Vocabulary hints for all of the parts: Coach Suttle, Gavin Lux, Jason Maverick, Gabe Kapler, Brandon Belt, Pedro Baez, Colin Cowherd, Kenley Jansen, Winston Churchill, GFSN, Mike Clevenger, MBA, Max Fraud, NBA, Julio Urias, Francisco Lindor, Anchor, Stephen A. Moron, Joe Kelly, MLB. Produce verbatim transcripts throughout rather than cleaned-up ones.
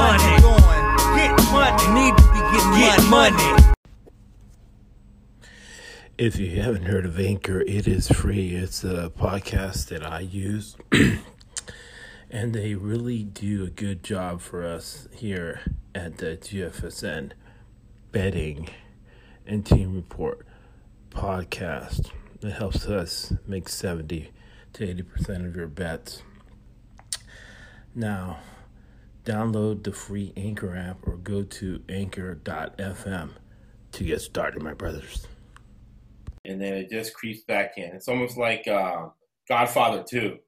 money. Get money. Need to be getting Get money. money. If you haven't heard of Anchor, it is free. It's a podcast that I use. And they really do a good job for us here at the G F S N betting and team report podcast. It helps us make seventy to eighty percent of your bets. Now, download the free Anchor app or go to anchor dot f m to get started, my brothers. And then it just creeps back in. It's almost like uh, Godfather two.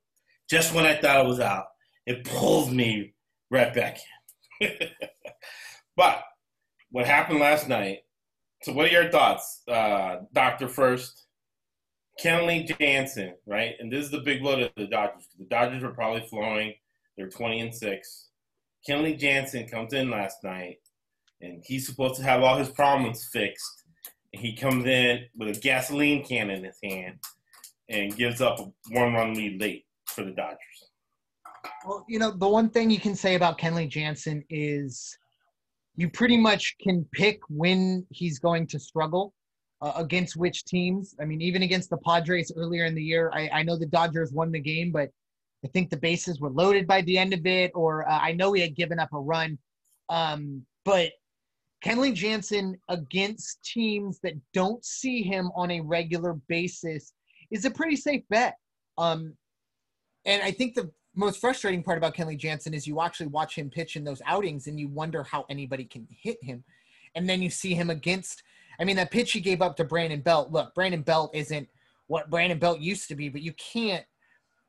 Just when I thought it was out, it pulls me right back in. But what happened last night, so what are your thoughts, uh, Doctor First? Kenley Jansen, right? And this is the big blow to the Dodgers. The Dodgers were probably flowing. They're twenty and six. Kenley Jansen comes in last night, and he's supposed to have all his problems fixed. And he comes in with a gasoline can in his hand and gives up a one-run lead late for the Dodgers. Well, you know, the one thing you can say about Kenley Jansen is you pretty much can pick when he's going to struggle uh, against which teams. I mean, even against the Padres earlier in the year, I, I know the Dodgers won the game, but I think the bases were loaded by the end of it, or uh, I know he had given up a run. Um, but Kenley Jansen against teams that don't see him on a regular basis is a pretty safe bet. Um, And I think the most frustrating part about Kenley Jansen is you actually watch him pitch in those outings and you wonder how anybody can hit him. And then you see him against, I mean, that pitch he gave up to Brandon Belt. Look, Brandon Belt isn't what Brandon Belt used to be, but you can't,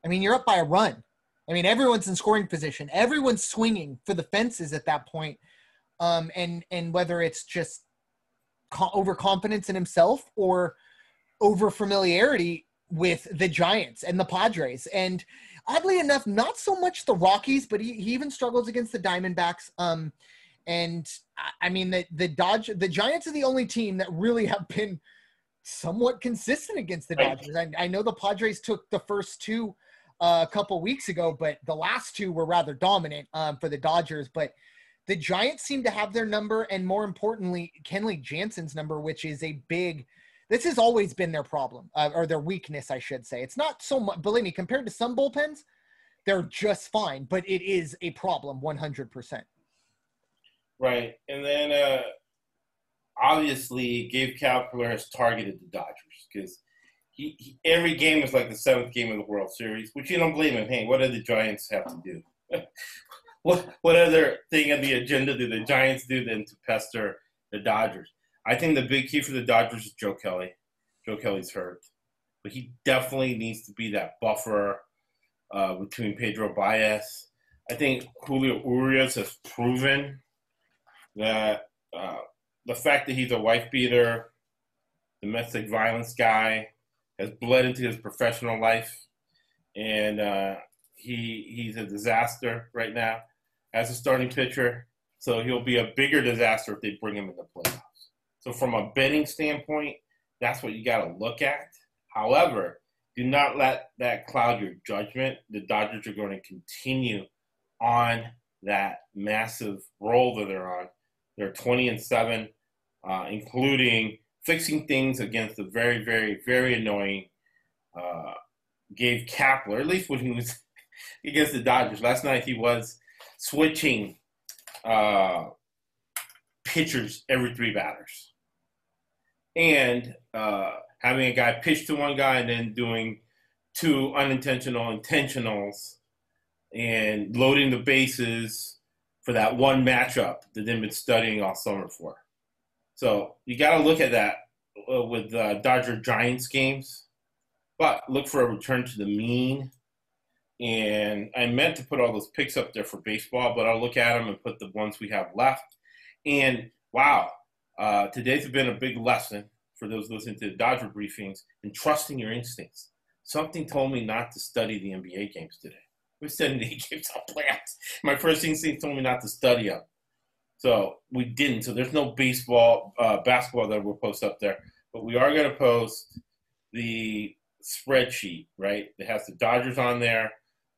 I mean, you're up by a run. I mean, everyone's in scoring position. Everyone's swinging for the fences at that point. Um, and, and whether it's just overconfidence in himself or overfamiliarity with the Giants and the Padres, and oddly enough, not so much the Rockies, but he, he even struggles against the Diamondbacks. Um, and I, I mean, the, the Dodge, the Giants are the only team that really have been somewhat consistent against the Dodgers. I, I know the Padres took the first two uh, a couple weeks ago, but the last two were rather dominant um, for the Dodgers, but the Giants seem to have their number. And more importantly, Kenley Jansen's number, which is a big, this has always been their problem, uh, or their weakness, I should say. It's not so much, believe me, compared to some bullpens, they're just fine, but it is a problem one hundred percent. Right. And then, uh, obviously, Gabe Kapler has targeted the Dodgers because he, he, every game is like the seventh game of the World Series, which you don't blame him. Hey, what do the Giants have to do? what, what other thing on the agenda do the Giants do than to pester the Dodgers? I think the big key for the Dodgers is Joe Kelly. Joe Kelly's hurt. But he definitely needs to be that buffer uh, between Pedro Baez. I think Julio Urias has proven that uh, the fact that he's a wife beater, domestic violence guy, has bled into his professional life. And uh, he he's a disaster right now as a starting pitcher. So he'll be a bigger disaster if they bring him in the playoffs. So from a betting standpoint, that's what you got to look at. However, do not let that cloud your judgment. The Dodgers are going to continue on that massive roll that they're on. They're twenty and seven, uh, including fixing things against the very, very, very annoying uh, Gabe Kapler, at least when he was against the Dodgers. Last night he was switching uh, pitchers every three batters. And uh, having a guy pitch to one guy and then doing two unintentional intentionals and loading the bases for that one matchup that they've been studying all summer for. So you got to look at that uh, with uh, Dodger Giants games, but look for a return to the mean. And I meant to put all those picks up there for baseball, but I'll look at them and put the ones we have left. And wow, Uh, today's been a big lesson for those listening to the Dodger briefings and trusting your instincts. Something told me not to study the N B A games today. We're studying the games on playoffs. My first instinct told me not to study them. So we didn't. So there's no baseball, uh, basketball that we'll post up there. But we are going to post the spreadsheet, right? It has the Dodgers on there.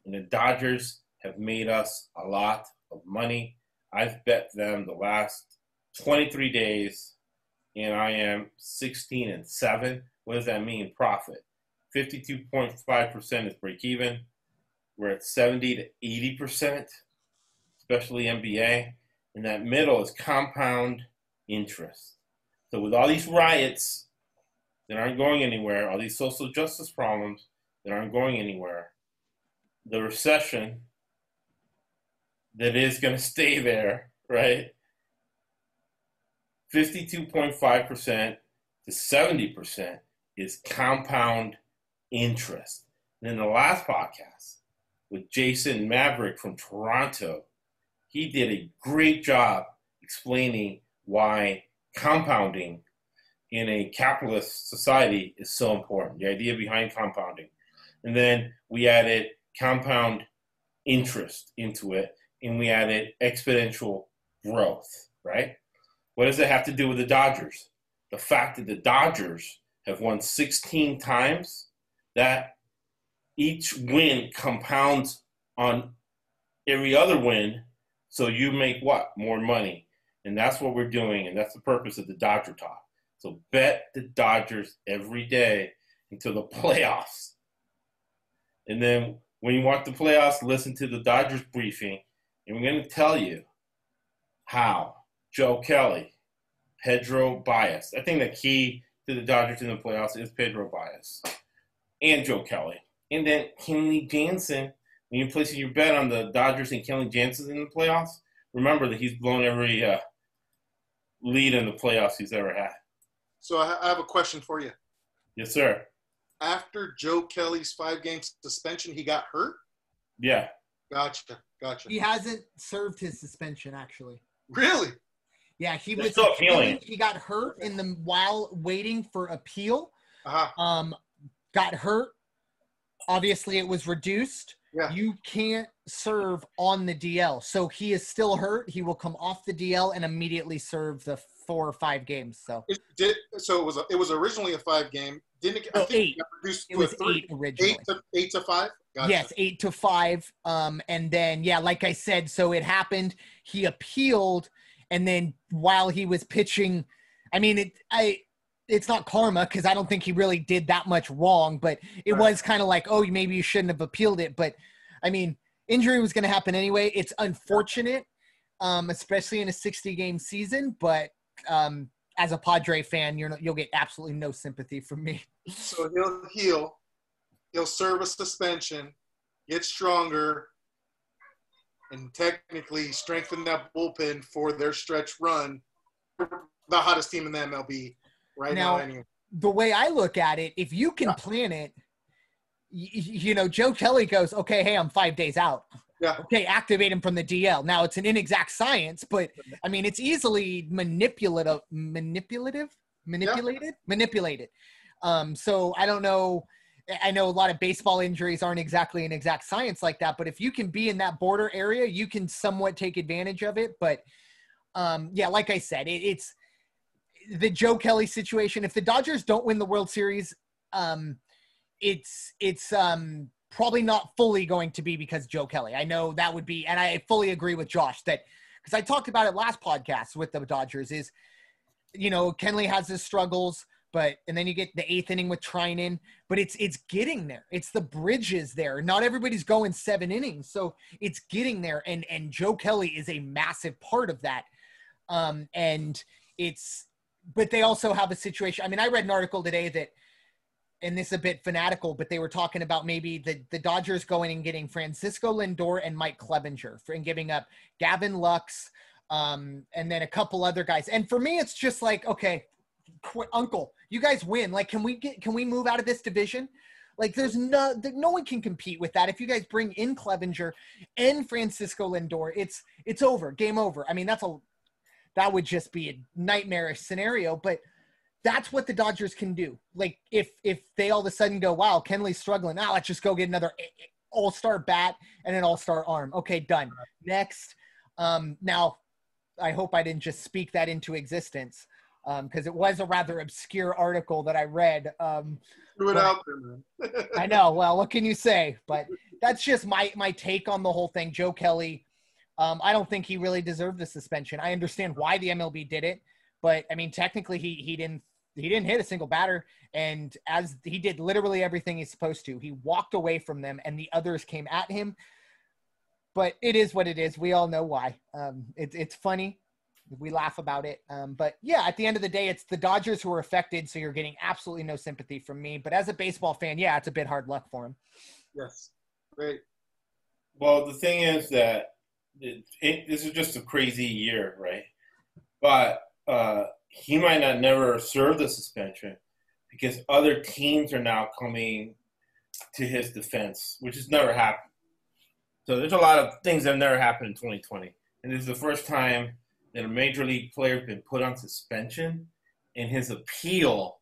And the Dodgers have made us a lot of money. I've bet them the last twenty-three days, and I am sixteen and seven. What does that mean? Profit. fifty-two point five percent is break even. We're at seventy to eighty percent, especially M B A. And that middle is compound interest. So with all these riots that aren't going anywhere, all these social justice problems that aren't going anywhere, the recession that is going to stay there, right? fifty-two point five percent to seventy percent is compound interest. And in the last podcast with Jason Maverick from Toronto, he did a great job explaining why compounding in a capitalist society is so important, the idea behind compounding. And then we added compound interest into it, and we added exponential growth, right? What does that have to do with the Dodgers? The fact that the Dodgers have won sixteen times, that each win compounds on every other win, so you make what? More money. And that's what we're doing, and that's the purpose of the Dodger Talk. So bet the Dodgers every day until the playoffs. And then when you watch the playoffs, listen to the Dodgers briefing, and we're going to tell you how Joe Kelly, Pedro Baez. I think the key to the Dodgers in the playoffs is Pedro Baez and Joe Kelly. And then Kenley Jansen, when you're placing your bet on the Dodgers and Kenley Jansen in the playoffs, remember that he's blown every uh, lead in the playoffs he's ever had. So I have a question for you. Yes, sir. After Joe Kelly's five-game suspension, he got hurt? Yeah. Gotcha, gotcha. He hasn't served his suspension, actually. Really? Yeah, he was still appealing. He got hurt in the while waiting for appeal. Uh-huh. Um, got hurt. Obviously, it was reduced. Yeah. You can't serve on the D L. So he is still hurt. He will come off the D L and immediately serve the four or five games. So it did. So it was a, it was originally a five game. Didn't it, I think eight. It got reduced to it was a three. Eight originally. Eight to, eight to five. Gotcha. Yes, eight to five. Um, and then yeah, like I said, so it happened. He appealed, and then while he was pitching, I mean, it I. It's not karma because I don't think he really did that much wrong, but it right. was kind of like, oh, maybe you shouldn't have appealed it. But, I mean, injury was going to happen anyway. It's unfortunate, um, especially in a sixty-game season. But um, as a Padre fan, you're not, you'll get absolutely no sympathy from me. So he'll heal. He'll serve a suspension, get stronger, and technically strengthen that bullpen for their stretch run. The hottest team in the M L B. Right now, now anyway. The way I look at it, if you can yeah. plan it, you, you know, Joe Kelly goes, okay, hey, I'm five days out. Yeah. Okay, activate him from the D L. Now, it's an inexact science, but, I mean, it's easily manipulative, manipulative, manipulated, yeah. manipulated. Um, so I don't know. I know a lot of baseball injuries aren't exactly an exact science like that, but if you can be in that border area, you can somewhat take advantage of it. But, um, yeah, like I said, it, it's – the Joe Kelly situation, if the Dodgers don't win the World Series, um, it's it's um, probably not fully going to be because Joe Kelly. I know that would be, and I fully agree with Josh that, because I talked about it last podcast with the Dodgers is, you know, Kenley has his struggles, but, and then you get the eighth inning with Trinan, but it's, it's getting there. It's the bridges there. Not everybody's going seven innings. So it's getting there. And, and Joe Kelly is a massive part of that. Um, and it's, But they also have a situation. I mean, I read an article today that, and this is a bit fanatical, but they were talking about maybe the, the Dodgers going and getting Francisco Lindor and Mike Clevenger for, and giving up Gavin Lux um, and then a couple other guys. And for me, it's just like, okay, qu- uncle, you guys win. Like, can we get, can we move out of this division? Like, there's no, no one can compete with that. If you guys bring in Clevenger and Francisco Lindor, it's, it's over, game over. I mean, that's a, that would just be a nightmarish scenario, but that's what the Dodgers can do. Like if, if they all of a sudden go, wow, Kenley's struggling. Now ah, let's just go get another all-star bat and an all-star arm. Okay. Done. Next. Um, now I hope I didn't just speak that into existence. Um, cause it was a rather obscure article that I read. Um, Threw it out there, man. I know. Well, what can you say? But that's just my, my take on the whole thing. Joe Kelly, Um, I don't think he really deserved the suspension. I understand why the M L B did it, but I mean, technically he, he didn't, he didn't hit a single batter. And as he did literally everything he's supposed to, he walked away from them and the others came at him, but it is what it is. We all know why. Um, it, it's funny. We laugh about it. Um, but yeah, at the end of the day, it's the Dodgers who are affected. So you're getting absolutely no sympathy from me, but as a baseball fan, yeah, it's a bit hard luck for him. Yes. Great. Well, the thing is that, It, it, this is just a crazy year, right? But uh, he might not never serve the suspension because other teams are now coming to his defense, which has never happened. So there's a lot of things that have never happened in twenty twenty. And this is the first time that a major league player has been put on suspension, and his appeal,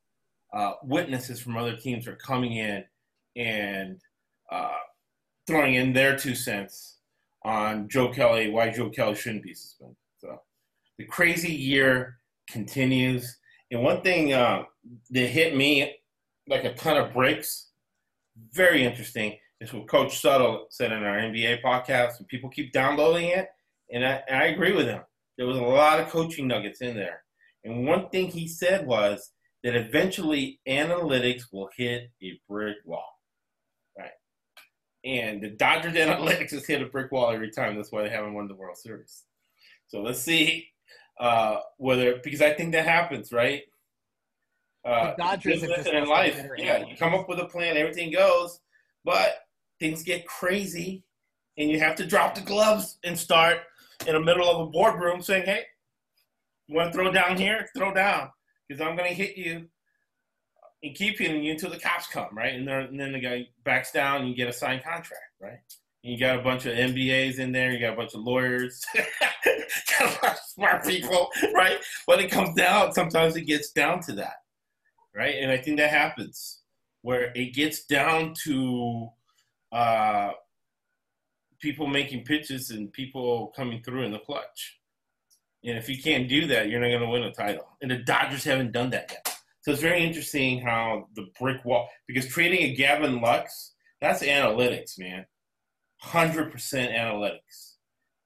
uh, witnesses from other teams are coming in and uh, throwing in their two cents on Joe Kelly, why Joe Kelly shouldn't be suspended. So the crazy year continues. And one thing uh, that hit me like a ton of breaks, very interesting, is what Coach Suttle said in our N B A podcast, and people keep downloading it, and I, and I agree with him. There was a lot of coaching nuggets in there. And one thing he said was that eventually analytics will hit a brick wall. And the Dodgers analytics has hit a brick wall every time. That's why they haven't won the World Series. So let's see uh, whether – because I think that happens, right? Uh, the Dodgers are in life. Yeah, you come up with a plan, everything goes, but things get crazy, and you have to drop the gloves and start in the middle of a boardroom saying, hey, you want to throw down here? Throw down because I'm going to hit you and keep hitting you until the cops come, right? And, and then the guy backs down and you get a signed contract, right? And you got a bunch of M B As in there. You got a bunch of lawyers. Got a lot of smart people, right? When it comes down, sometimes it gets down to that, right? And I think that happens where it gets down to uh, people making pitches and people coming through in the clutch. And if you can't do that, you're not going to win a title. And the Dodgers haven't done that yet. So it's very interesting how the brick wall – because trading a Gavin Lux, that's analytics, man. one hundred percent analytics,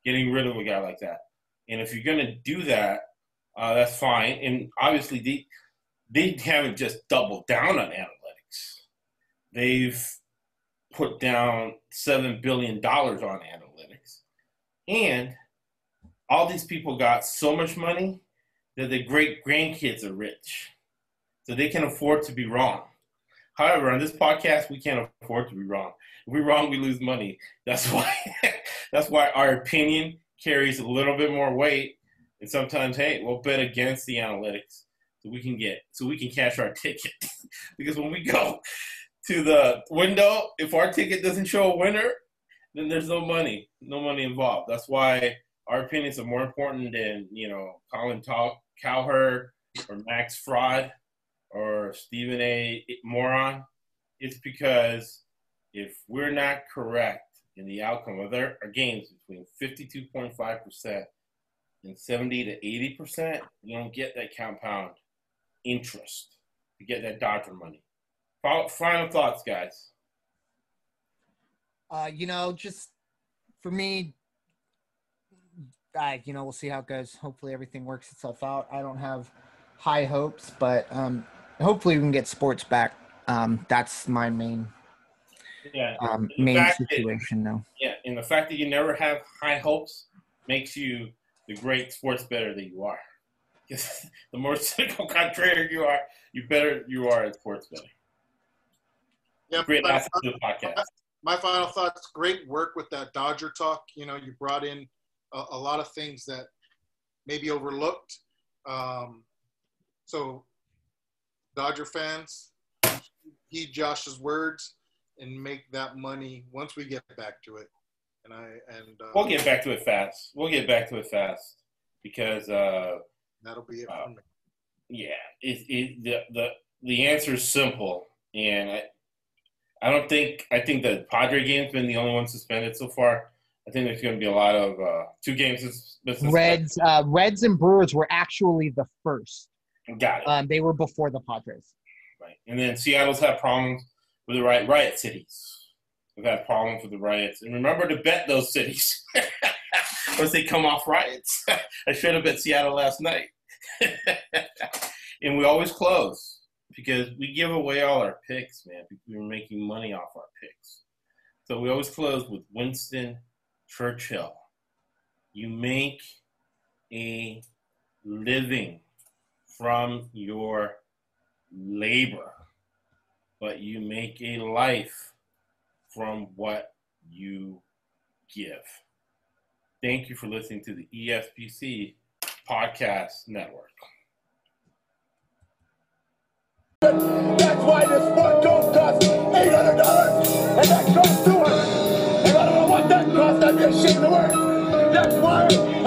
getting rid of a guy like that. And if you're going to do that, uh, that's fine. And obviously they, they haven't just doubled down on analytics. They've put down seven billion dollars on analytics. And all these people got so much money that their great-grandkids are rich. So they can afford to be wrong. However, on this podcast, we can't afford to be wrong. If we're wrong, we lose money. That's why that's why our opinion carries a little bit more weight. And sometimes, hey, we'll bet against the analytics so we can get so we can cash our ticket. Because when we go to the window, if our ticket doesn't show a winner, then there's no money, no money involved. That's why our opinions are more important than, you know, Colin Cowherd or Max Fraud or Stephen A. Moron. It's because if we're not correct in the outcome of their games between fifty-two point five percent and seventy to eighty percent, you don't get that compound interest to get that Dodger money. Final thoughts, guys. Uh, you know, just for me, I, you know, we'll see how it goes. Hopefully everything works itself out. I don't have high hopes, but um, – hopefully we can get sports back. Um, that's my main yeah, um, main situation now. Yeah, and the fact that you never have high hopes makes you the great sports bettor that you are. Because the more cynical contrarian you are, you better you are at sports betting. Yeah, great my, final, podcast. my final thoughts, great work with that Dodger talk. You know, you brought in a, a lot of things that maybe overlooked. Um, so – Dodger fans, heed Josh's words and make that money once we get back to it. And I and um, we'll get back to it fast. We'll get back to it fast because uh, that'll be it uh, for me. Yeah, it, it, the the the answer is simple, and I I don't think I think the Padre game's been the only one suspended so far. I think there's going to be a lot of uh, two games. Reds, uh, Reds and Brewers were actually the first. Got it. Um, they were before the Padres. Right. And then Seattle's had problems with the riot, riot cities. We've had problems with the riots. And remember to bet those cities. unless they come off riots. I should have been Seattle last night. And we always close because we give away all our picks, man. We were making money off our picks. So we always close with Winston Churchill. You make a living from your labor, but you make a life from what you give. Thank you for listening to the E S P C Podcast Network. That's why this one coat costs eight hundred dollars, and that costs two hundred dollars. If I don't know what that costs, I'd be ashamed to work. That's why...